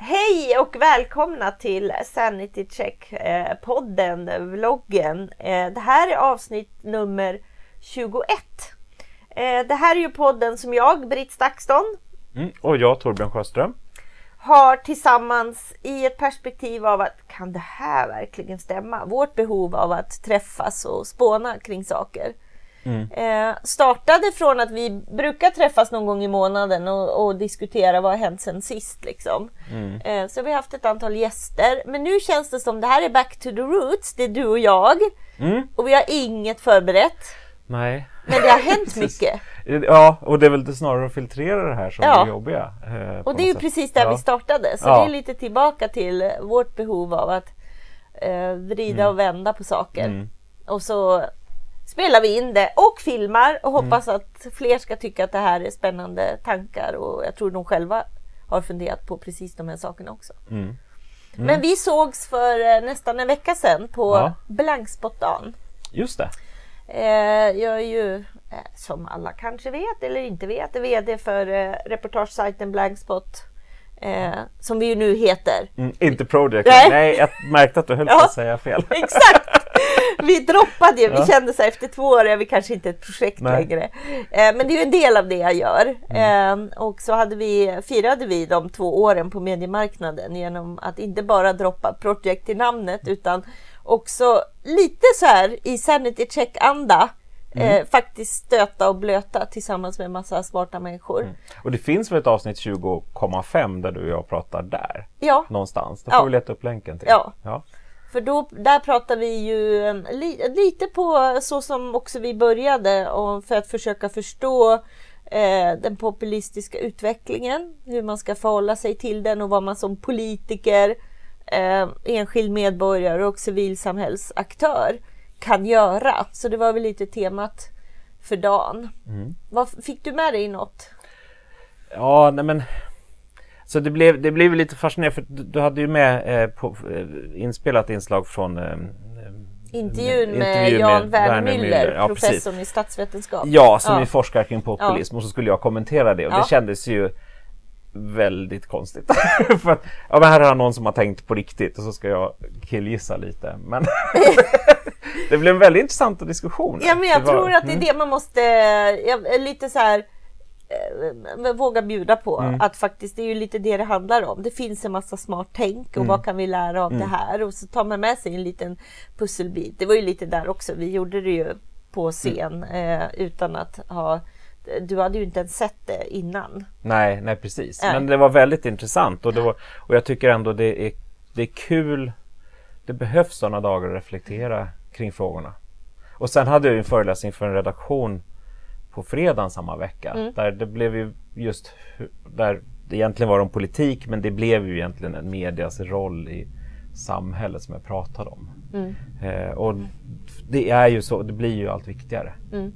Hej och välkomna till Sanity Check podden, vloggen. Det här är avsnitt nummer 21. Det här är ju podden som jag, Britt Stakston, och jag, Torbjörn Sjöström, har tillsammans i ett perspektiv av att kan det här verkligen stämma? Vårt behov av att träffas och spåna kring saker. Startade från att vi brukar träffas någon gång i månaden och diskutera vad har hänt sen sist liksom. Så vi har haft ett antal gäster, men nu känns det som det här är back to the roots. Det är du och jag, och vi har inget förberett. Nej. Men det har hänt mycket. Ja, och det är väl det snarare att filtrera det här som är jobbiga. Och det är ju precis där vi startade. Så det är lite tillbaka till vårt behov av att vrida och vända på saker. Och så spelar vi in det och filmar och hoppas att fler ska tycka att det här är spännande tankar, och jag tror de själva har funderat på precis de här sakerna också. Men vi sågs för nästan en vecka sedan på Blankspot-dagen. Just det. Jag är ju, som alla kanske vet eller inte vet, vd för reportagesajten Blankspot, som vi ju nu heter. Inte Project. Nej, jag märkte att du höll på att säga fel. Exakt. Vi droppade ju, vi kände så här, efter 2 år är vi kanske inte ett projekt längre. Men det är ju en del av det jag gör. Och så firade vi de 2 åren på mediemarknaden genom att inte bara droppa projekt i namnet, utan också lite så här i Sanity Check-anda faktiskt stöta och blöta tillsammans med en massa smarta människor. Och det finns väl ett avsnitt 20,5 där du och jag pratar där? Ja. Någonstans, då får vi leta upp länken till. Ja. För då, där pratar vi ju lite på så som också vi började, och för att försöka förstå den populistiska utvecklingen, hur man ska förhålla sig till den och vad man som politiker, enskild medborgare och civilsamhällsaktör kan göra. Så det var väl lite temat för dagen. Vad fick du med dig i något? Ja, nej men... Så det blev lite fascinerande, för du hade ju med inspelat inslag från intervjun med Jan Werner Müller, professor i statsvetenskap. Ja, som är forskare kring populism, och så skulle jag kommentera det, och det kändes ju väldigt konstigt. För att, men här är någon som har tänkt på riktigt, och så ska jag killgissa lite. Men det blev en väldigt intressant diskussion. Ja, men jag tror att det är det man måste, lite så här... våga bjuda på, att faktiskt det är ju lite det handlar om. Det finns en massa smart tänk, och vad kan vi lära av det här, och så tar man med sig en liten pusselbit. Det var ju lite där också, vi gjorde det ju på scen, utan att ha, du hade ju inte ens sett det innan. Nej precis, men det var väldigt intressant, och och jag tycker ändå det är kul, det behövs sådana dagar att reflektera kring frågorna. Och sen hade jag ju en föreläsning för en redaktion på fredagen samma vecka, där det blev ju just där det egentligen var om politik, men det blev ju egentligen en medias roll i samhället som jag pratade om. Och det är ju så, det blir ju allt viktigare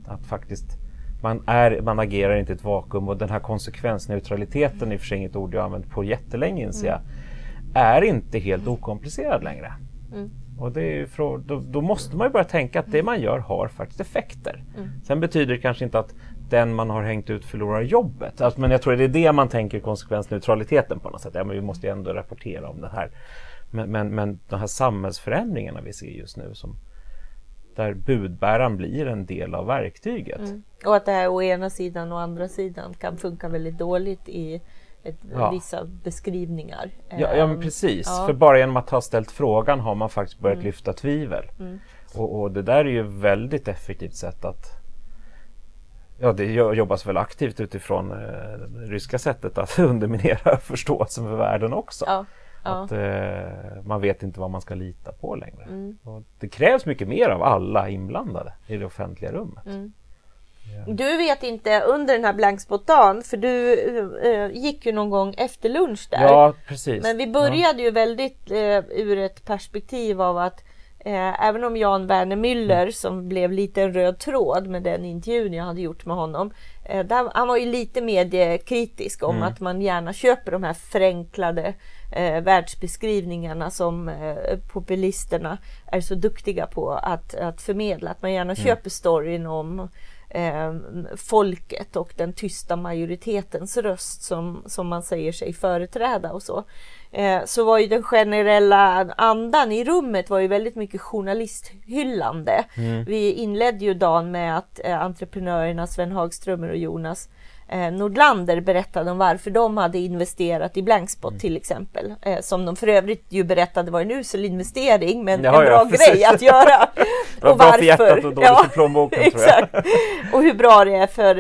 att faktiskt man agerar inte i ett vakuum, och den här konsekvensneutraliteten, i och för sig inget ord jag använt på jättelänge, inser jag, är inte helt okomplicerad längre. Och det är ju då måste man ju börja tänka att det man gör har faktiskt effekter. Sen betyder det kanske inte att den man har hängt ut förlorar jobbet. Alltså, men jag tror det är det man tänker, konsekvensneutraliteten på något sätt. Ja, men vi måste ju ändå rapportera om det här. Men de här samhällsförändringarna vi ser just nu, som där budbäraren blir en del av verktyget. Och att det här å ena sidan och andra sidan kan funka väldigt dåligt i... vissa beskrivningar. Ja, men precis. Ja. För bara genom att ha ställt frågan har man faktiskt börjat lyfta tvivel. Och det där är ju ett väldigt effektivt sätt att... Ja, det jobbas väl aktivt utifrån det ryska sättet att underminera förståelsen för världen också. Att man vet inte vad man ska lita på längre. Och det krävs mycket mer av alla inblandade i det offentliga rummet. Du vet inte under den här Blankspot-dagen, för du gick ju någon gång efter lunch där. Ja, precis. Men vi började ju väldigt ur ett perspektiv av att även om Jan Werner Müller, som blev lite en röd tråd med den intervjun jag hade gjort med honom, han var ju lite mediekritisk om att man gärna köper de här förenklade världsbeskrivningarna som populisterna är så duktiga på att förmedla. Att man gärna köper storyn om folket och den tysta majoritetens röst som man säger sig företräda och så. Så var ju den generella andan i rummet var ju väldigt mycket journalisthyllande. Mm. Vi inledde ju dagen med att entreprenörerna Sven Hagströmer och Jonas Nordlander berättade om varför de hade investerat i Blankspot till exempel. Som de för övrigt ju berättade var en usel investering, men en bra grej att göra. Och bra varför. Hjärtat och dåligt för plånboken, exakt. Tror jag. Och hur bra det är för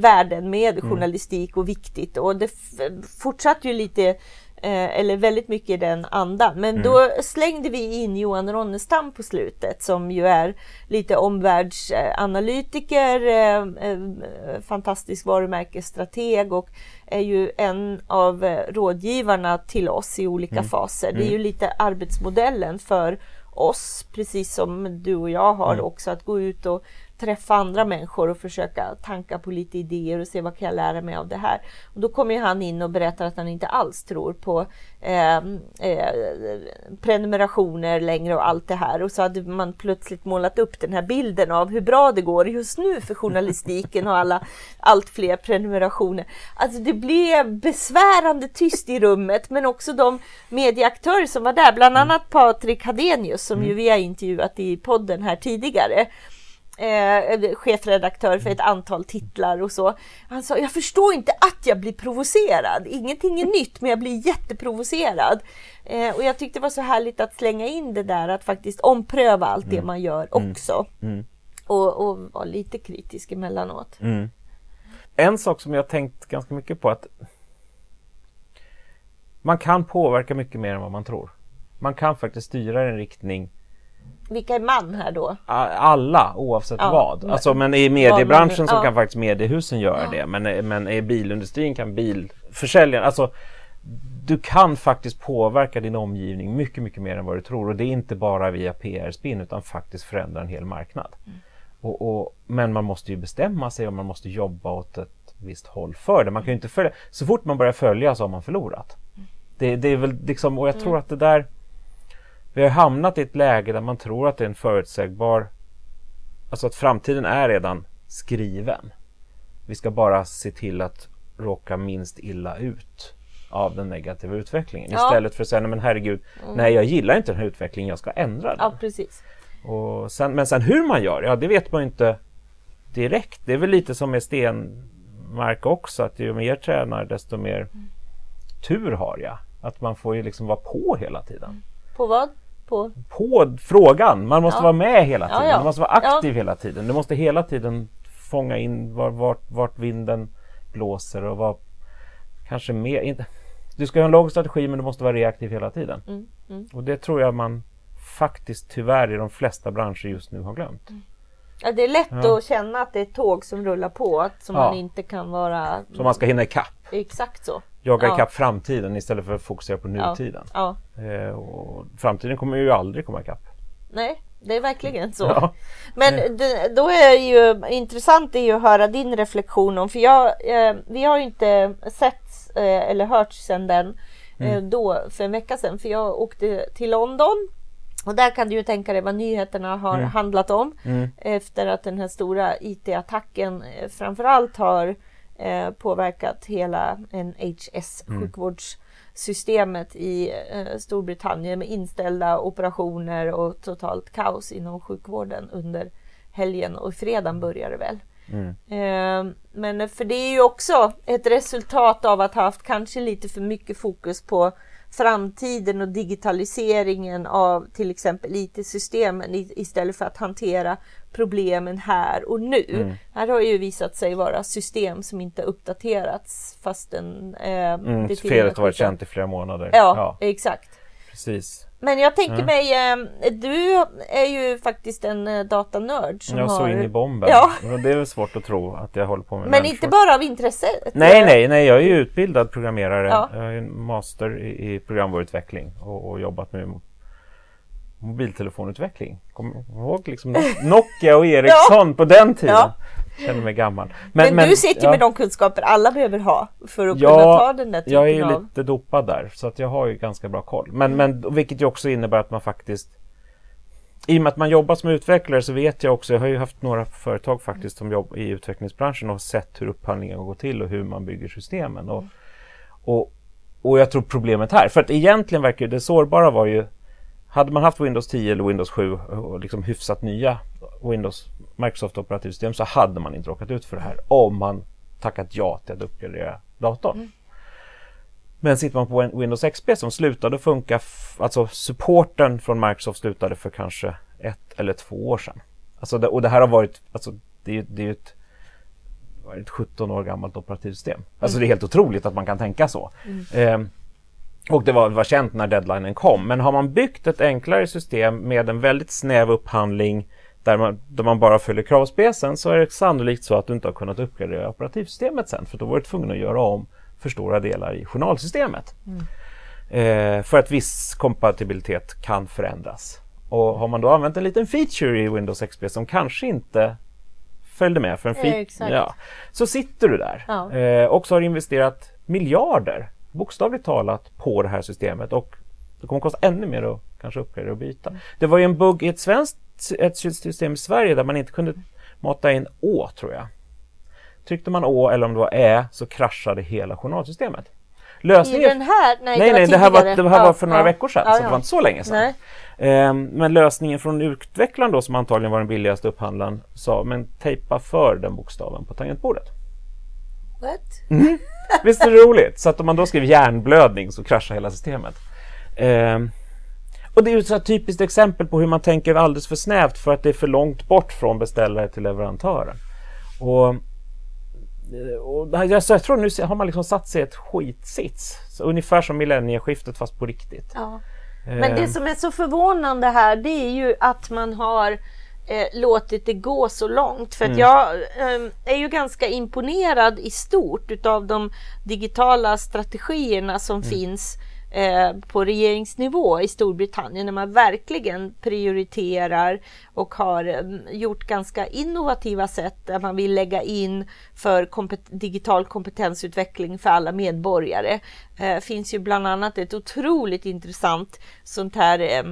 världen med journalistik och viktigt. Och det fortsatte ju lite... eller väldigt mycket i den andan. Men då slängde vi in Johan Ronnestam på slutet, som ju är lite omvärldsanalytiker, fantastisk varumärkesstrateg och är ju en av rådgivarna till oss i olika faser. Det är ju lite arbetsmodellen för oss, precis som du och jag har också, att gå ut och träffa andra människor och försöka tanka på lite idéer och se vad kan jag lära mig av det här. Och då kommer han in och berättar att han inte alls tror på prenumerationer längre och allt det här. Och så hade man plötsligt målat upp den här bilden av hur bra det går just nu för journalistiken och allt fler prenumerationer. Alltså det blev besvärande tyst i rummet, men också de medieaktörer som var där, bland annat Patrik Hadenius som ju vi har intervjuat i podden här tidigare. Chefredaktör för ett antal titlar och så. Han sa, jag förstår inte att jag blir provocerad. Ingenting är nytt, men jag blir jätteprovocerad. Och jag tyckte det var så härligt att slänga in det där, att faktiskt ompröva allt det man gör också. Och vara lite kritisk emellanåt. En sak som jag tänkt ganska mycket på, att man kan påverka mycket mer än vad man tror. Man kan faktiskt styra en riktning. Vilka är man här då? Alla, oavsett vad. Alltså, men i mediebranschen så kan faktiskt mediehusen göra det. Men i bilindustrin kan bilförsäljaren... Alltså, du kan faktiskt påverka din omgivning mycket, mycket mer än vad du tror. Och det är inte bara via PR-spin, utan faktiskt förändra en hel marknad. Men man måste ju bestämma sig och man måste jobba åt ett visst håll för det. Man kan ju inte följa... Så fort man börjar följa så har man förlorat. Det är väl liksom... Och jag tror att det där... Vi har hamnat i ett läge där man tror att det är en förutsägbar... Alltså att framtiden är redan skriven. Vi ska bara se till att råka minst illa ut av den negativa utvecklingen. Istället för att säga, men herregud, nej jag gillar inte den här utvecklingen, jag ska ändra den. Ja, precis. Och sen, men sen hur man gör, det vet man ju inte direkt. Det är väl lite som med Stenmark också, att ju mer tränar desto mer tur har jag. Att man får ju liksom vara på hela tiden. På vad? På frågan. Man måste vara med hela tiden. Man måste vara aktiv hela tiden. Du måste hela tiden fånga in vart vinden blåser och vara kanske mer... Inte, du ska ha en låg strategi, men du måste vara reaktiv hela tiden. Och det tror jag man faktiskt tyvärr i de flesta branscher just nu har glömt. Ja, det är lätt att känna att det är ett tåg som rullar på, att som man inte kan vara... Som man ska hinna i kapp. Exakt så. Jaga ikapp framtiden istället för att fokusera på nutiden. Och framtiden kommer ju aldrig komma ikapp. Nej, det är verkligen så. Men då är det ju intressant det är ju att höra din reflektion om, för vi har ju inte sett eller hört sedan den då för en vecka sedan, för jag åkte till London. Och där kan du ju tänka dig vad nyheterna har handlat om efter att den här stora IT-attacken framförallt har påverkat hela NHS-sjukvårdssystemet i Storbritannien med inställda operationer och totalt kaos inom sjukvården under helgen, och fredagen börjar det väl. Men för det är ju också ett resultat av att ha haft kanske lite för mycket fokus på framtiden och digitaliseringen av till exempel IT-systemen istället för att hantera problemen här och nu. Här har ju visat sig vara system som inte uppdaterats fastän... felet har varit känt i flera månader. Ja, exakt. Precis. Men jag tänker mig, du är ju faktiskt en datanörd som jag så in i bomben. Det är svårt att tro att jag håller på med. Men människor. Inte bara av intresse. Nej, jag är ju utbildad programmerare. Jag har en master i programvaruutveckling och jobbat med mobiltelefonutveckling. Kommer ihåg liksom Nokia och Ericsson på den tiden. Känner mig gammal. Men du sitter med de kunskaper alla behöver ha för att kunna ta den där typen av... Jag är ju lite dopad där, så att jag har ju ganska bra koll. Men vilket ju också innebär att man faktiskt... i och med att man jobbar som utvecklare så vet jag också, jag har ju haft några företag faktiskt som jobbar i utvecklingsbranschen och sett hur upphandlingar går till och hur man bygger systemen. Och jag tror problemet här, för att egentligen verkar det sårbara var ju, hade man haft Windows 10 eller Windows 7 och liksom hyfsat nya Windows, Microsoft operativsystem, så hade man inte råkat ut för det här om man tackat ja till att uppgradera datorn. Mm. Men sitter man på en Windows XP som slutade funka, alltså supporten från Microsoft slutade för kanske 1 eller 2 år sedan. Alltså det, och det här har varit, alltså det är ju ett 17 år gammalt operativsystem. Alltså det är helt otroligt att man kan tänka så. Mm. Och det var känt när deadlinen kom. Men har man byggt ett enklare system med en väldigt snäv upphandling där man bara följer kravspecen, så är det sannolikt så att du inte har kunnat uppgradera operativsystemet sen. För då var du tvungen att göra om för stora delar i journalsystemet. Mm. För att viss kompatibilitet kan förändras. Och har man då använt en liten feature i Windows XP som kanske inte följde med för en feature, ja, så sitter du där. Ja. Och så har du investerat miljarder, bokstavligt talat, på det här systemet. Och det kommer kosta ännu mer att kanske uppgradera och byta. Mm. Det var ju en bugg i ett system i Sverige där man inte kunde mata in å, tror jag. Tryckte man å eller om det var ä så kraschade hela journalsystemet. Lösningen... Det här var för några veckor sedan, så det var inte så länge sedan. Men lösningen från utvecklaren då, som antagligen var den billigaste upphandlaren, sa men tejpa för den bokstaven på tangentbordet. What? Mm. Visst är det roligt? Så att om man då skrev hjärnblödning så kraschar hela systemet. Och det är ju ett typiskt exempel på hur man tänker alldeles för snävt för att det är för långt bort från beställare till leverantören. Jag tror nu har man liksom satt sig ett skitsits. Så ungefär som millennieskiftet fast på riktigt. Ja. Men det som är så förvånande här, det är ju att man har låtit det gå så långt. För att jag är ju ganska imponerad i stort utav de digitala strategierna som finns på regeringsnivå i Storbritannien, när man verkligen prioriterar och har gjort ganska innovativa sätt där man vill lägga in för digital kompetensutveckling för alla medborgare. Finns ju bland annat ett otroligt intressant sånt här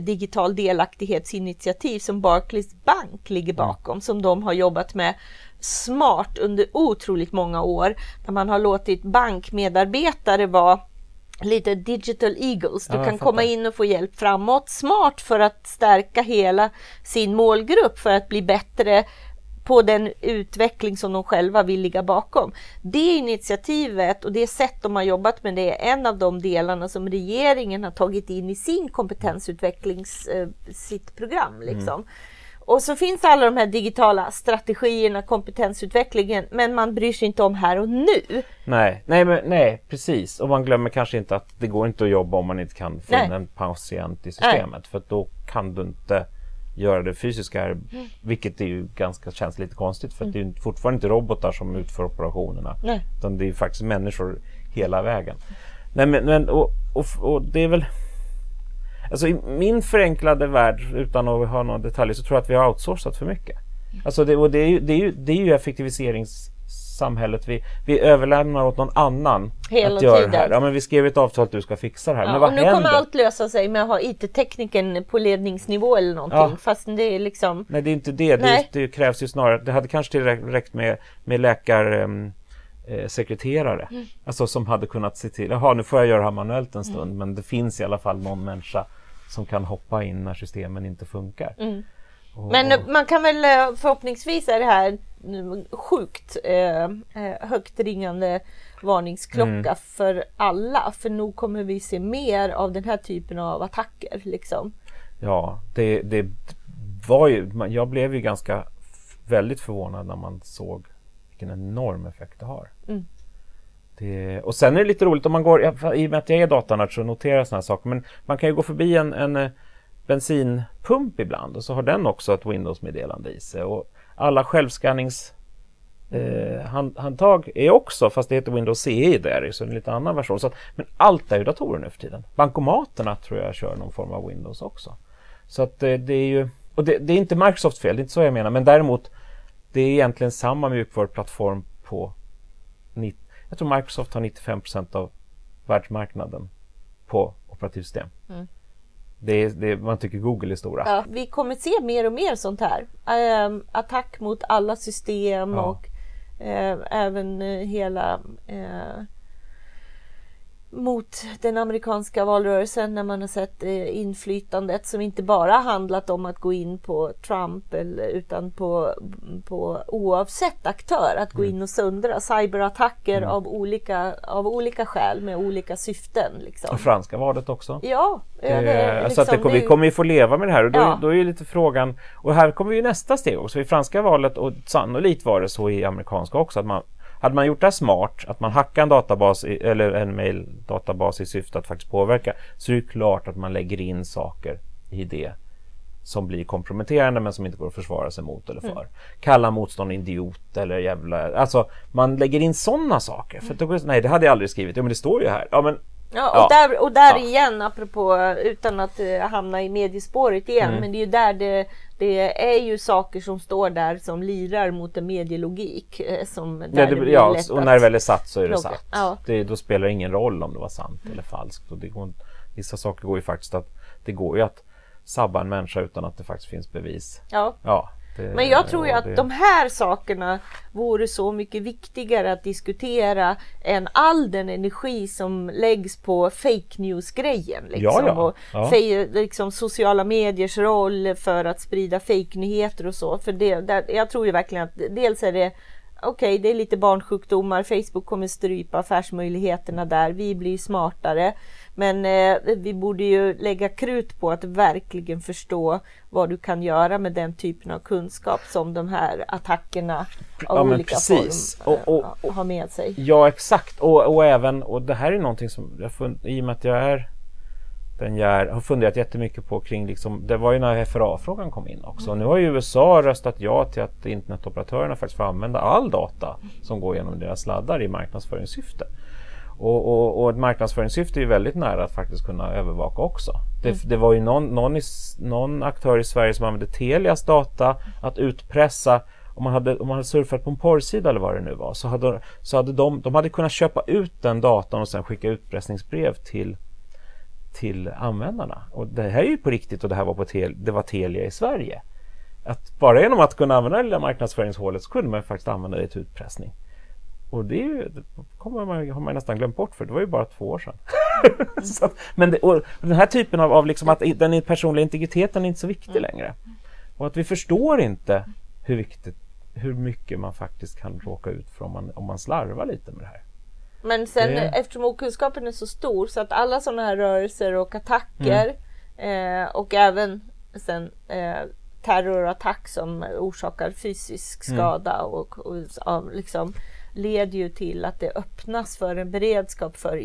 digital delaktighetsinitiativ som Barclays Bank ligger bakom, som de har jobbat med smart under otroligt många år, där man har låtit bankmedarbetare vara lite digital eagles. Du kan komma in och få hjälp framåt. Smart för att stärka hela sin målgrupp för att bli bättre på den utveckling som de själva vill ligga bakom. Det initiativet och det sätt de har jobbat med, det är en av de delarna som regeringen har tagit in i sin kompetensutvecklings sitt program liksom. Och så finns alla de här digitala strategierna, kompetensutvecklingen, men man bryr sig inte om här och nu. Nej, precis. Och man glömmer kanske inte att det går inte att jobba om man inte kan finna en patient i systemet. Nej. För då kan du inte göra det fysiska här, vilket är ju ganska, känns lite konstigt. För det är fortfarande inte robotar som utför operationerna, utan det är faktiskt människor hela vägen. Nej, men det är väl... Alltså i min förenklade värld, utan att ha några detaljer, så tror jag att vi har outsourcat för mycket. Alltså det är ju effektiviseringssamhället. Vi överlämnar åt någon annan hela att göra tiden. Det här. Ja, men vi skrev ett avtal att du ska fixa det här. Ja, men vad händer? Nu kommer allt lösa sig med att ha IT-tekniken på ledningsnivå eller någonting. Ja. Fast det är liksom... Nej, det är inte det. Det krävs ju snarare... Det hade kanske räckt med läkare... sekreterare, alltså som hade kunnat se till, nu får jag göra det här manuellt en stund, men det finns i alla fall någon människa som kan hoppa in när systemen inte funkar. Men man kan väl förhoppningsvis, är det här sjukt högt ringande varningsklocka för alla, för nog kommer vi se mer av den här typen av attacker liksom. Ja, det var ju, jag blev ju väldigt förvånad när man såg vilken enorm effekt det har. Och sen är det lite roligt om man går, i och med att jag är datanörd så noterar jag såna här saker, men man kan ju gå förbi en bensinpump ibland och så har den också ett Windows-meddelande i sig, och alla självskanningshandtag är också, fast det heter Windows CE där, så det är en lite annan version. Så att, men allt är ju datorer nu för tiden. Bankomaterna tror jag kör någon form av Windows också. Så att det är ju, och det är inte Microsoft fel, det är inte så jag menar, men däremot det är egentligen samma mjukvaruplattform på... Jag tror Microsoft har 95% av världsmarknaden på operativsystem. Det är man tycker Google är stora. Ja, vi kommer se mer och mer sånt här. Attack mot alla system och även hela mot den amerikanska valrörelsen, när man har sett inflytandet som inte bara handlat om att gå in på Trump utan på oavsett aktör att gå in och söndra cyberattacker av olika skäl med olika syften. Liksom. Och franska valet också. Ja. Vi kommer ju få leva med det här och då är ju lite frågan, och här kommer ju nästa steg också i franska valet, och sannolikt var det så i amerikanska också, att hade man gjort det smart, att man hackar en databas eller en maildatabas i syfte att faktiskt påverka, så är det klart att man lägger in saker i det som blir komprometterande men som inte går att försvara sig mot eller för. Kalla motstånd idiot eller jävla... Alltså, man lägger in sådana saker. För att nej, det hade jag aldrig skrivit. Ja, men det står ju här. Ja, men... Ja, och där igen, apropå, utan att hamna i mediespåret igen, men det är ju där det är ju saker som står där som lirar mot en medielogik. Och när det väl är satt så är det satt. Ja. Då spelar det ingen roll om det var sant eller falskt. Och vissa saker går ju faktiskt att sabba en människa utan att det faktiskt finns bevis. Ja. Men jag tror ju att de här sakerna vore så mycket viktigare att diskutera än all den energi som läggs på fake news-grejen. Liksom. Liksom sociala mediers roll för att sprida fake-nyheter och så. För jag tror ju verkligen att dels är det det är lite barnsjukdomar. Facebook kommer strypa affärsmöjligheterna där. Vi blir smartare. Men vi borde ju lägga krut på att verkligen förstå vad du kan göra med den typen av kunskap som de här attackerna av olika form har med sig. Ja, exakt. Och även det här är någonting som i och med att jag är har funderat jättemycket på kring, liksom, det var ju när FRA-frågan kom in också. Nu har ju USA röstat ja till att internetoperatörerna faktiskt får använda all data som går genom deras sladdar i marknadsföringssyfte. Och ett marknadsföringssyfte är ju väldigt nära att faktiskt kunna övervaka också. Det var ju någon aktör i Sverige som använde Telias data att utpressa. Om man hade surfat på en porrsida eller vad det nu var, så hade de kunnat köpa ut den datan och sen skicka utpressningsbrev till användarna. Och det här är ju på riktigt, och det här var det var Telia i Sverige. Att bara genom att kunna använda det lilla marknadsföringshålet så kunde man faktiskt använda det till utpressning. Och det har man nästan glömt bort, för det var ju bara 2 år sedan. Men den här typen av liksom att den personliga integriteten är inte så viktig längre. Och att vi förstår inte hur mycket man faktiskt kan råka ut för om man slarvar lite med det här. Men sen eftersom okunskapen är så stor, så att alla sådana här rörelser och attacker och även sen terrorattack som orsakar fysisk skada och liksom leder ju till att det öppnas för en beredskap för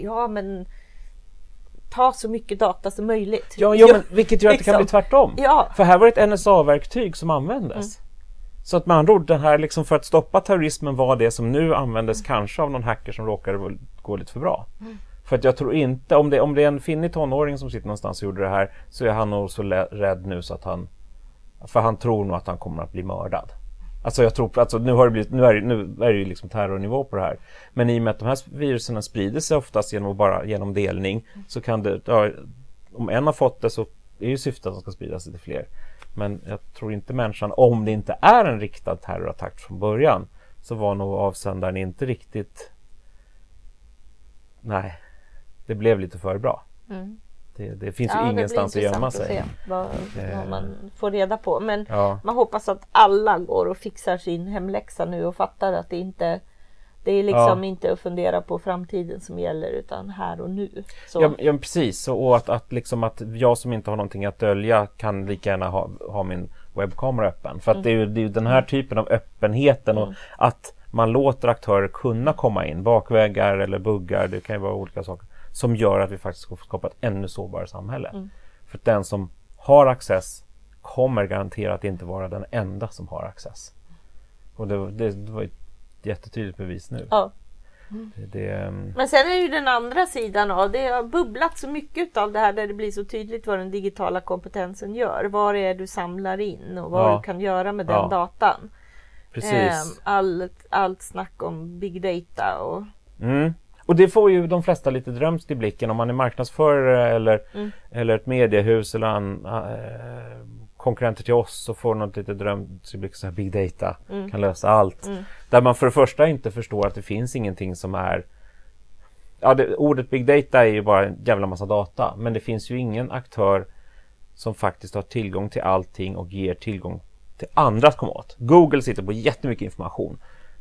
ta så mycket data som möjligt. Ja men vilket gör att det kan bli tvärtom. Ja. För här var det ett NSA-verktyg som användes. Så att man rodde den här liksom för att stoppa terrorismen var det som nu användes kanske av någon hacker som råkade gå lite för bra. För att jag tror inte, om det är en finnig tonåring som sitter någonstans och gjorde det här, så är han nog så rädd nu så att han tror nog att han kommer att bli mördad. Alltså jag tror, nu är det ju liksom terrornivå på det här. Men i och med att de här virusen sprider sig oftast genom delning, så kan det, om en har fått det så är ju syftet att de ska sprida sig till fler. Men jag tror inte människan, om det inte är en riktad terrorattack från början, så var nog avsändaren inte riktigt... Nej, det blev lite för bra. Det finns ju ingenstans att gömma sig. Det blir intressant att se vad man får reda på. Men man hoppas att alla går och fixar sin hemläxa nu och fattar att det är inte att fundera på framtiden som gäller, utan här och nu. Så. Ja, precis. Och att jag som inte har någonting att dölja kan lika gärna ha min webbkamera öppen. För att det är ju den här typen av öppenheten och att man låter aktörer kunna komma in. Bakvägar eller buggar, det kan ju vara olika saker. Som gör att vi faktiskt får skapa ett ännu sårbarare samhälle. För att den som har access kommer garanterat inte vara den enda som har access. Och det var ju jättetydligt bevis nu. Ja. Men sen är ju den andra sidan av det har bubblat så mycket av det här, där det blir så tydligt vad den digitala kompetensen gör. Vad det är du samlar in och vad du kan göra med den datan. Precis. Allt snack om big data och Och det får ju de flesta lite drömst i blicken om man är marknadsförare eller ett mediehus eller konkurrenter till oss, så får något lite drömt i blicken så här, big data kan lösa allt. Där man för det första inte förstår att det finns ingenting som är... Ja, ordet big data är ju bara en jävla massa data, men det finns ju ingen aktör som faktiskt har tillgång till allting och ger tillgång till andra att komma åt. Google sitter på jättemycket information,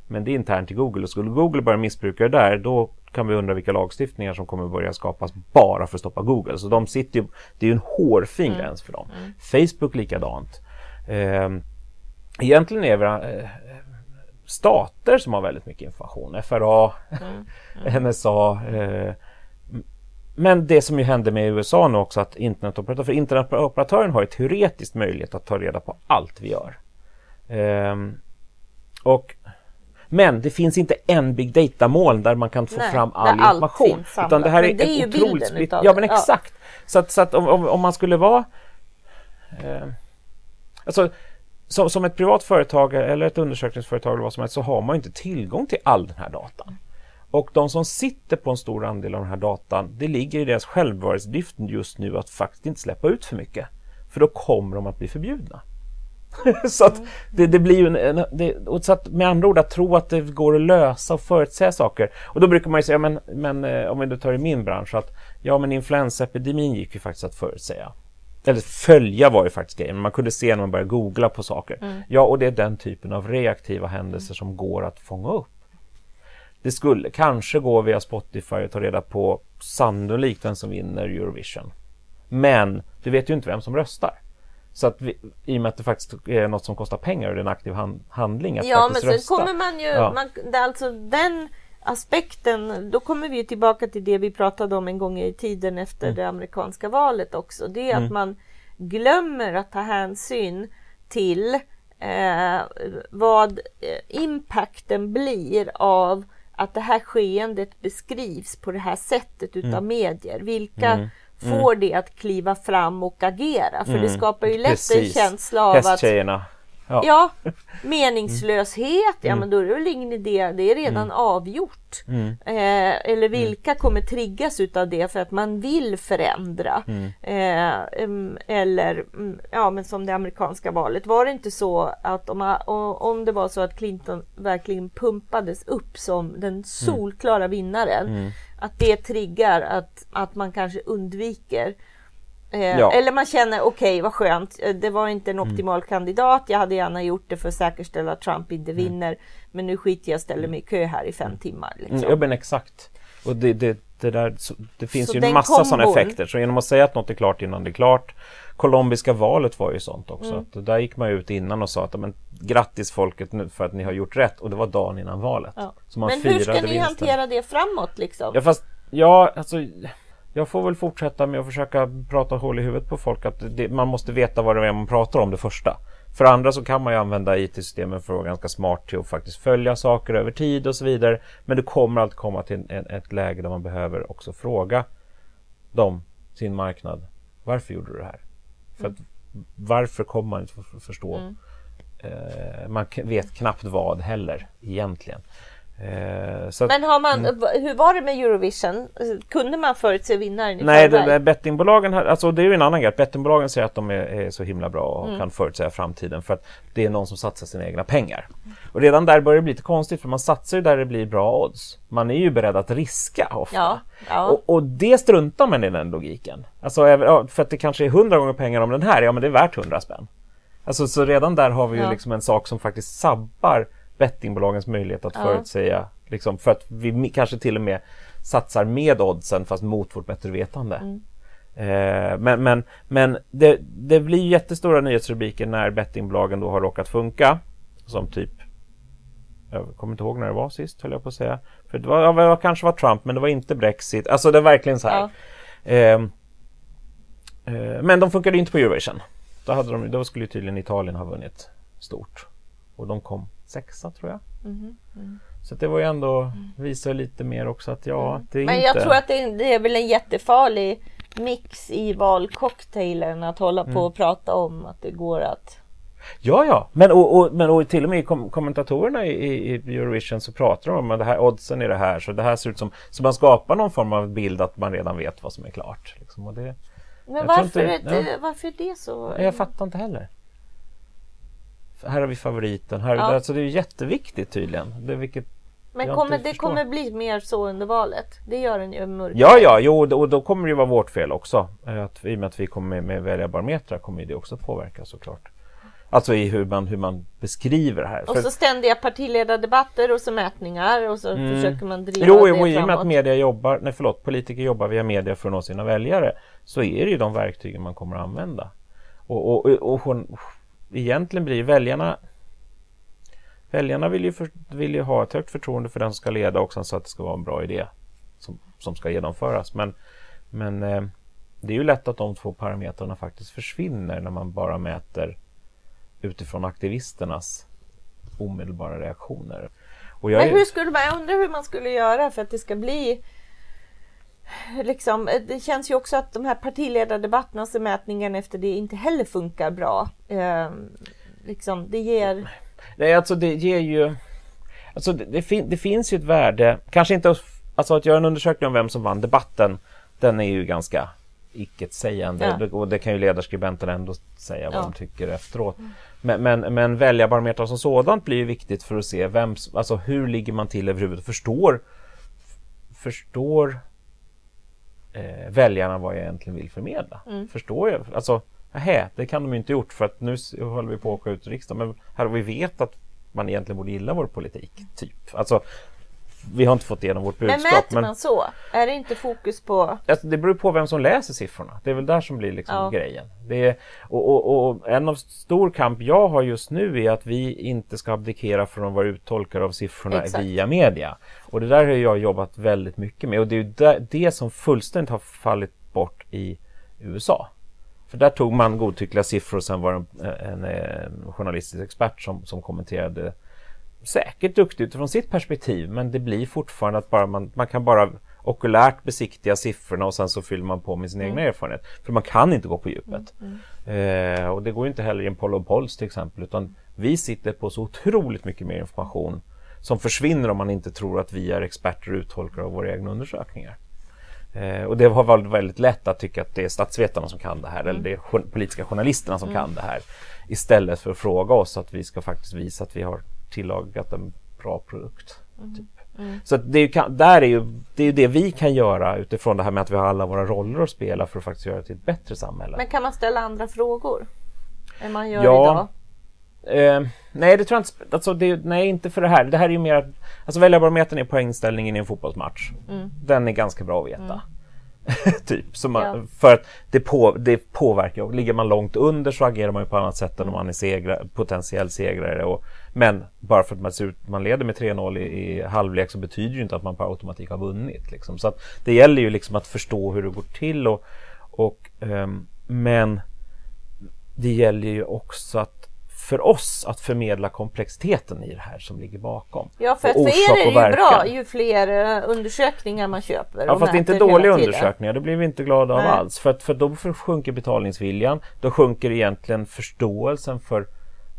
men det är internt till Google. Och skulle Google börja missbruka det där, då kan vi undra vilka lagstiftningar som kommer börja skapas bara för att stoppa Google. Så de sitter ju, det är ju en hårfin gräns för dem. Facebook likadant. Egentligen är vi stater som har väldigt mycket information. FRA, NSA. Men det som ju hände med USA nu också, att internetoperatören har ju teoretiskt möjlighet att ta reda på allt vi gör. Men det finns inte en big data-mål där man kan få fram all information. Utan det här är ju otroligt spritt. Ja, men exakt. Så att om man skulle vara... som ett privat företag eller ett undersökningsföretag eller vad som helst, så har man ju inte tillgång till all den här datan. Och de som sitter på en stor andel av den här datan, det ligger i deras självbevarelsedrift just nu att faktiskt inte släppa ut för mycket. För då kommer de att bli förbjudna. Så att det blir ju så att med andra ord att tro att det går att lösa och förutsäga saker. Och då brukar man ju säga, men om vi tar i min bransch, att ja, men influensaepidemin gick ju faktiskt att förutsäga. Eller följa var ju faktiskt grejen. Man kunde se när man började googla på saker. Ja, och det är den typen av reaktiva händelser som går att fånga upp. Det skulle kanske gå via Spotify och ta reda på sannolikt vem som vinner Eurovision. Men du vet ju inte vem som röstar. Så att i och med att det faktiskt är något som kostar pengar och det är en aktiv handling att faktiskt rösta. Ja, men så kommer man ju... Ja. Alltså den aspekten, då kommer vi ju tillbaka till det vi pratade om en gång i tiden efter det amerikanska valet också. Det är att man glömmer att ta hänsyn till vad impacten blir av att det här skeendet beskrivs på det här sättet utav medier. Vilka får det att kliva fram och agera? För det skapar ju lätt en känsla av att... meningslöshet. Ja, men då är det väl ingen idé. Det är redan avgjort. Eller vilka kommer triggas utav det för att man vill förändra? Eller, ja, men som det amerikanska valet. Var det inte så att om det var så att Clinton verkligen pumpades upp som den solklara vinnaren, att det triggar att man kanske undviker. Eller man känner, okej, vad skönt, det var inte en optimal kandidat, jag hade gärna gjort det för att säkerställa att Trump inte vinner, men nu skiter jag, ställer mig i kö här i 5 timmar. Ja, men exakt. Och det finns så ju en massa sådana effekter, så genom att säga att något är klart innan det är klart. Kolombiska valet var ju sånt också, att där gick man ut innan och sa att men, grattis folket nu för att ni har gjort rätt, och det var dagen innan valet. Så man men hur ska ni hantera det framåt liksom? Jag får väl fortsätta med att försöka prata hål i huvudet på folk att man måste veta vad det är man pratar om det första. För andra så kan man ju använda IT-systemen för att vara ganska smart till att faktiskt följa saker över tid och så vidare. Men du kommer alltid komma till ett läge där man behöver också fråga sin marknad. Varför gjorde du det här? För att, varför kommer man inte förstå? Man vet knappt vad heller egentligen. Men hur var det med Eurovision? Kunde man förutse vinnaren? Nej, bettingbolagen det är ju en annan grej. Bettingbolagen säger att de är så himla bra och kan förutsäga framtiden för att det är någon som satsar sina egna pengar. Och redan där börjar det bli lite konstigt, för man satsar ju där det blir bra odds. Man är ju beredd att riska ofta. Ja. Och det struntar man i den logiken. Alltså, för att det kanske är 100 gånger pengar om den här, men det är värt 100 spänn. Alltså, så redan där har vi ju liksom en sak som faktiskt sabbar bettingbolagens möjlighet att förutsäga, liksom, för att vi kanske till och med satsar med oddsen fast mot vårt bättre vetande. Men det blir jättestora nyhetsrubriker när bettingbolagen då har råkat funka, som typ, jag kommer inte ihåg när det var sist, höll jag på att säga, för det var, kanske var Trump, men det var inte Brexit, alltså det är verkligen så här. Men de funkade inte på Eurovision. Då skulle ju tydligen Italien ha vunnit stort, och de kom 6:a tror jag. Så det var ju ändå, visar lite mer också att det är men inte... jag tror att det är väl en jättefarlig mix i valcocktailen att hålla på och prata om att det går att Ja, ja. Men, och till och med kommentatorerna i Eurovision så pratar de om det här, oddsen i det här, så det här ser ut som... Så man skapar någon form av bild att man redan vet vad som är klart. Liksom, och det, men varför, inte, ja, varför det så? Jag fattar inte heller. Här har vi favoriten. Här, ja. Så alltså, det är jätteviktigt tydligen. Det, vilket men kommer, det kommer bli mer så under valet. Det gör den ju mörkare. Ja, ja. Jo, och då kommer det ju vara vårt fel också. Att, i och med att vi kommer med väljarbarometrar kommer det också påverka såklart. Alltså i hur man beskriver det här. Och så ständiga partiledardebatter och så mätningar och så försöker man driva det framåt. Jo, i och med att politiker jobbar via media för att nå sina väljare så är det ju de verktygen man kommer att använda. Och egentligen blir väljarna vill ju ha ett högt förtroende för den som ska leda också, så att det ska vara en bra idé som ska genomföras. Men det är ju lätt att de två parametrarna faktiskt försvinner när man bara mäter utifrån aktivisternas omedelbara reaktioner. Och jag undrar hur man skulle göra för att det ska bli liksom, det känns ju också att de här partiledardebatterna och mätningen efter det inte heller funkar bra. Liksom, det ger... Nej, alltså det ger ju... Alltså det finns ju ett värde, kanske inte alltså att göra en undersökning om vem som vann debatten, den är ju ganska... icke-sägande, ja. Och det kan ju ledarskribenten ändå säga vad de tycker efteråt. Men väljarbarometrar som sådant blir ju viktigt för att se vem, alltså hur ligger man till överhuvudtaget, förstår väljarna vad jag egentligen vill förmedla. Förstår jag? Alltså, det kan de ju inte gjort för att nu håller vi på att åka ut i riksdagen, men här har vi vet att man egentligen borde gilla vår politik, typ. Alltså, vi har inte fått igenom vårt budskap. Men mäter man så? Är det inte fokus på... Alltså, det beror på vem som läser siffrorna. Det är väl där som blir liksom grejen. Det är, och en av stor kamp jag har just nu är att vi inte ska abdikera från att vara uttolkare av siffrorna via media. Och det där har jag jobbat väldigt mycket med. Och det är ju det som fullständigt har fallit bort i USA. För där tog man godtyckliga siffror och sen var det en journalistisk expert som kommenterade... Säkert duktigt från sitt perspektiv, men det blir fortfarande att bara man kan bara okulärt besiktiga siffrorna och sen så fyller man på med sin egna erfarenhet. För man kan inte gå på djupet. Och det går ju inte heller i en poll och polls till exempel, utan vi sitter på så otroligt mycket mer information som försvinner om man inte tror att vi är experter och uttolkare av våra egna undersökningar. Och det har varit väldigt lätt att tycka att det är statsvetarna som kan det här eller det är politiska journalisterna som kan det här. Istället för att fråga oss att vi ska faktiskt visa att vi har tillagat en bra produkt. Typ. Så att det är ju det vi kan göra utifrån det här med att vi har alla våra roller att spela för att faktiskt göra det till ett bättre samhälle. Men kan man ställa andra frågor än man gör idag? Nej, det tror jag inte. Alltså, nej, inte för det här. Det här är ju mer... Alltså väljarbarometern är poängställningen i en fotbollsmatch. Den är ganska bra att veta. Typ. Så man, för att det påverkar. Ligger man långt under så agerar man ju på annat sätt än om man är potentiell segrare. Men bara för att man leder med 3-0 i halvlek så betyder ju inte att man på automatik har vunnit. Liksom. Så att det gäller ju liksom att förstå hur det går till. Men det gäller ju också att för oss att förmedla komplexiteten i det här som ligger bakom. Ja, för att för er är det ju bra ju fler undersökningar man köper. Ja, fast det är inte dåliga undersökningar, det blir vi inte glada av alls. För då sjunker betalningsviljan, då sjunker egentligen förståelsen för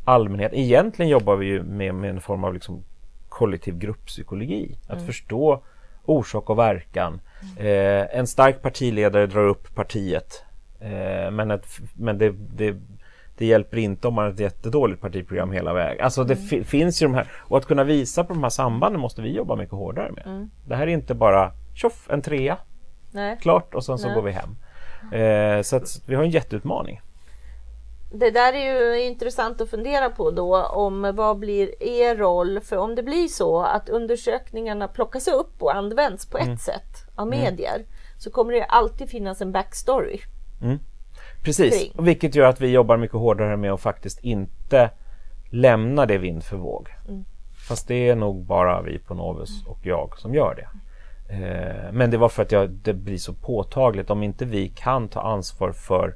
allmänhet. Egentligen jobbar vi ju med en form av liksom kollektiv grupppsykologi. Att förstå orsak och verkan. En stark partiledare drar upp partiet. Men det hjälper inte om man har ett jättedåligt partiprogram hela vägen. Alltså det finns ju de här... Och att kunna visa på de här sambanden måste vi jobba mycket hårdare med. Det här är inte bara tjoff, en trea. Nej. Klart, och sen så går vi hem. Så att vi har en jätteutmaning. Det där är ju intressant att fundera på då, om vad blir er roll? För om det blir så att undersökningarna plockas upp och används på ett sätt av medier, så kommer det alltid finnas en backstory. Precis, vilket gör att vi jobbar mycket hårdare med att faktiskt inte lämna det vind för våg. Fast det är nog bara vi på Novus och jag som gör det. Men det var för att det blir så påtagligt om inte vi kan ta ansvar för,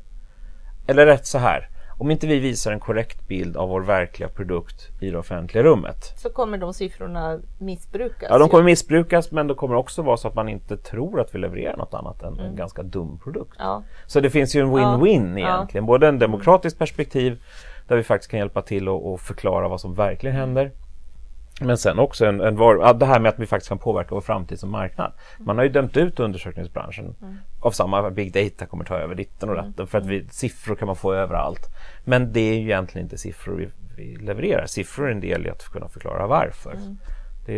eller rätt så här, om inte vi visar en korrekt bild av vår verkliga produkt i det offentliga rummet. Så kommer de siffrorna missbrukas? Ja, de kommer missbrukas, men det kommer också vara så att man inte tror att vi levererar något annat än en ganska dum produkt. Ja. Så det finns ju en win-win egentligen. Både en demokratiskt perspektiv där vi faktiskt kan hjälpa till och förklara vad som verkligen händer. Men sen också det här med att vi faktiskt kan påverka vår framtid som marknad. Man har ju dömt ut undersökningsbranschen av samma big data kommer ta över ditten och datten för att siffror kan man få överallt. Men det är ju egentligen inte siffror vi levererar. Siffror är en del i att kunna förklara varför.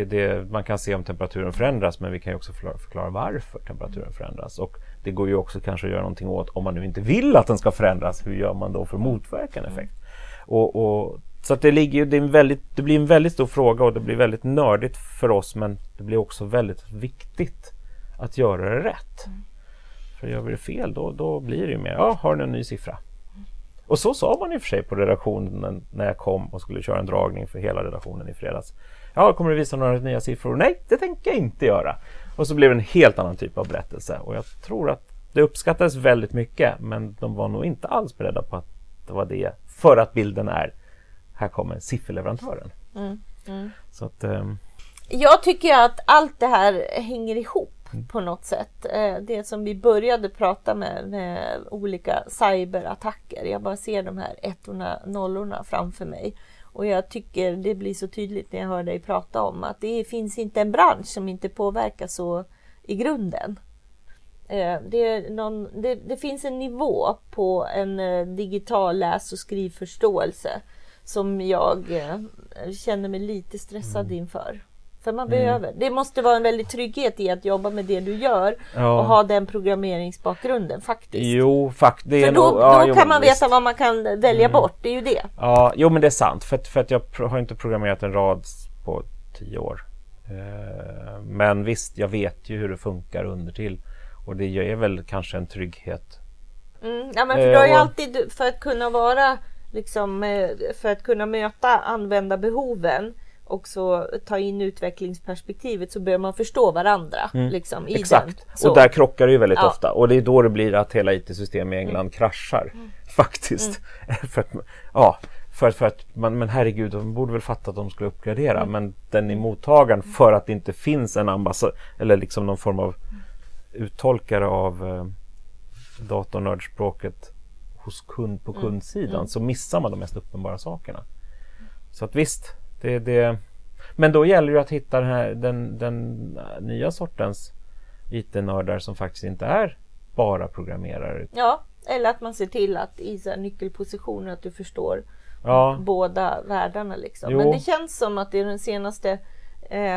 Det, man kan se om temperaturen förändras, men vi kan ju också förklara varför temperaturen förändras. Och det går ju också kanske att göra någonting åt, om man nu inte vill att den ska förändras, hur gör man då för att motverka en effekt? Så att det blir en väldigt stor fråga och det blir väldigt nördigt för oss, men det blir också väldigt viktigt att göra det rätt. För gör vi det fel då blir det ju mer, har ni en ny siffra? Och så sa man i och för sig på redaktionen när jag kom och skulle köra en dragning för hela redaktionen i fredags. Kommer du visa några nya siffror? Nej, det tänker jag inte göra. Och så blev det en helt annan typ av berättelse. Och jag tror att det uppskattades väldigt mycket, men de var nog inte alls beredda på att det var det. För att bilden är, här kommer sifferleverantören. Så att, jag tycker att allt det här hänger ihop på något sätt. Det som vi började prata med olika cyberattacker. Jag bara ser de här ettorna, nollorna framför mig. Och jag tycker det blir så tydligt när jag hör dig prata om att det finns inte en bransch som inte påverkas så i grunden. Det finns en nivå på en digital läs- och skrivförståelse som jag känner mig lite stressad inför. För man behöver. Det måste vara en väldigt trygghet i att jobba med det du gör och ha den programmeringsbakgrunden faktiskt. För då kan man veta vad man kan välja bort, det är ju det. Ja, men det är sant. För att jag har inte programmerat en rad på 10 år. Men visst, jag vet ju hur det funkar under till. Och det är väl kanske en trygghet. Men för då är alltid för att kunna vara för att kunna möta användarbehoven och så ta in utvecklingsperspektivet, så bör man förstå varandra. Exakt, och där krockar det ju väldigt ofta. Och det är då det blir att hela IT-system i England kraschar faktiskt. Men herregud, de borde väl fatta att de skulle uppgradera. Men den i mottagaren, för att det inte finns en ambassad eller någon form av uttolkare av datornördspråket hos kund på kundsidan, så missar man de mest uppenbara sakerna. Så att visst, det. Men då gäller det att hitta den nya sortens IT-nördar som faktiskt inte är bara programmerare. Ja, eller att man ser till att i nyckelpositioner att du förstår båda världarna. Men det känns som att i den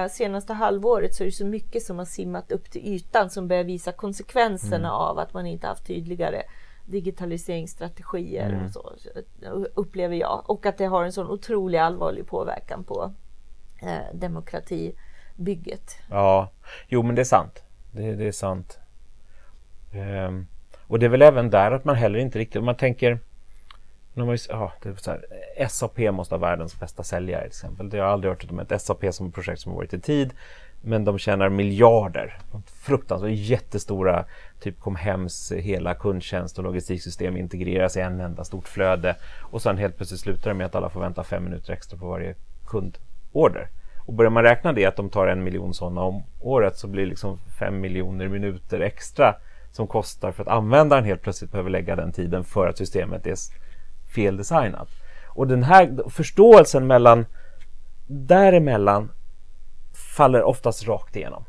senaste halvåret så är det så mycket som har simmat upp till ytan som börjar visa konsekvenserna av att man inte haft tydligare digitaliseringsstrategier och så, upplever jag. Och att det har en sån otrolig allvarlig påverkan på demokratibygget. Men det är sant. Det är sant. Och det är väl även där att man heller inte riktigt, man tänker SAP måste ha världens bästa säljare till exempel. Det har jag aldrig hört om ett SAP som ett projekt som har varit i tid, men de tjänar miljarder. Fruktansvärt jättestora, typ Comhems hela kundtjänst och logistiksystem integreras i en enda stort flöde, och sen helt plötsligt slutar det med att alla får vänta 5 minuter extra på varje kundorder. Och börjar man räkna det att de tar 1 miljon sådana om året, så blir det 5 miljoner minuter extra som kostar för att användaren helt plötsligt behöver lägga den tiden för att systemet är feldesignat. Och den här förståelsen däremellan faller oftast rakt igenom.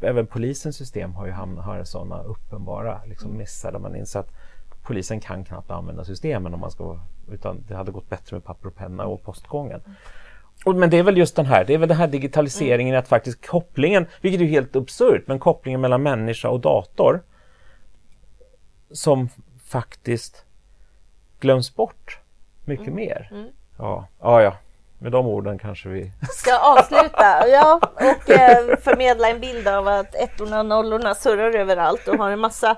Även polisens system har ju hamnat sådana uppenbara missar, där man inser att polisen kan knappt använda systemen utan det hade gått bättre med papper och penna och postgången. Men det är väl just den här digitaliseringen, att faktiskt kopplingen, vilket är ju helt absurt, men kopplingen mellan människa och dator som faktiskt glöms bort mycket mer. Med de orden kanske vi ska avsluta och förmedla en bild av att ettorna och nollorna surrar överallt och har en massa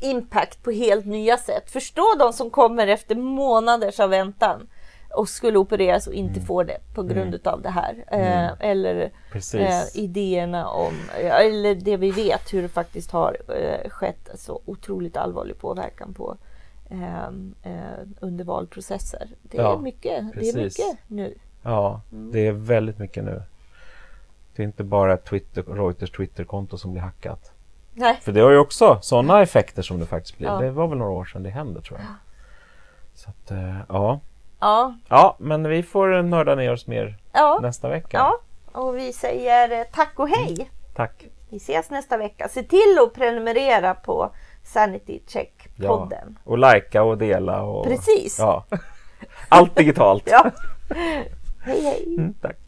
impact på helt nya sätt. Förstå de som kommer efter månaders av väntan och skulle opereras och inte får det på grund av det här. Eller idéerna om, eller det vi vet hur det faktiskt har skett så otroligt allvarlig påverkan på under valprocesser. Det är mycket nu. Det är väldigt mycket nu. Det är inte bara Reuters Twitterkonto som blir hackat. Nej. För det har ju också sådana effekter som det faktiskt blir. Det var väl några år sedan det hände, tror jag. Så att, ja. Ja. Ja, men vi får nörda ner oss mer nästa vecka. Ja, och vi säger tack och hej. Mm. Tack. Vi ses nästa vecka. Se till att prenumerera på Sanity Check-podden. Ja. Och likea och dela. Och... Precis. Ja. Allt digitalt. Ja. Hej, hej. Mm, tack.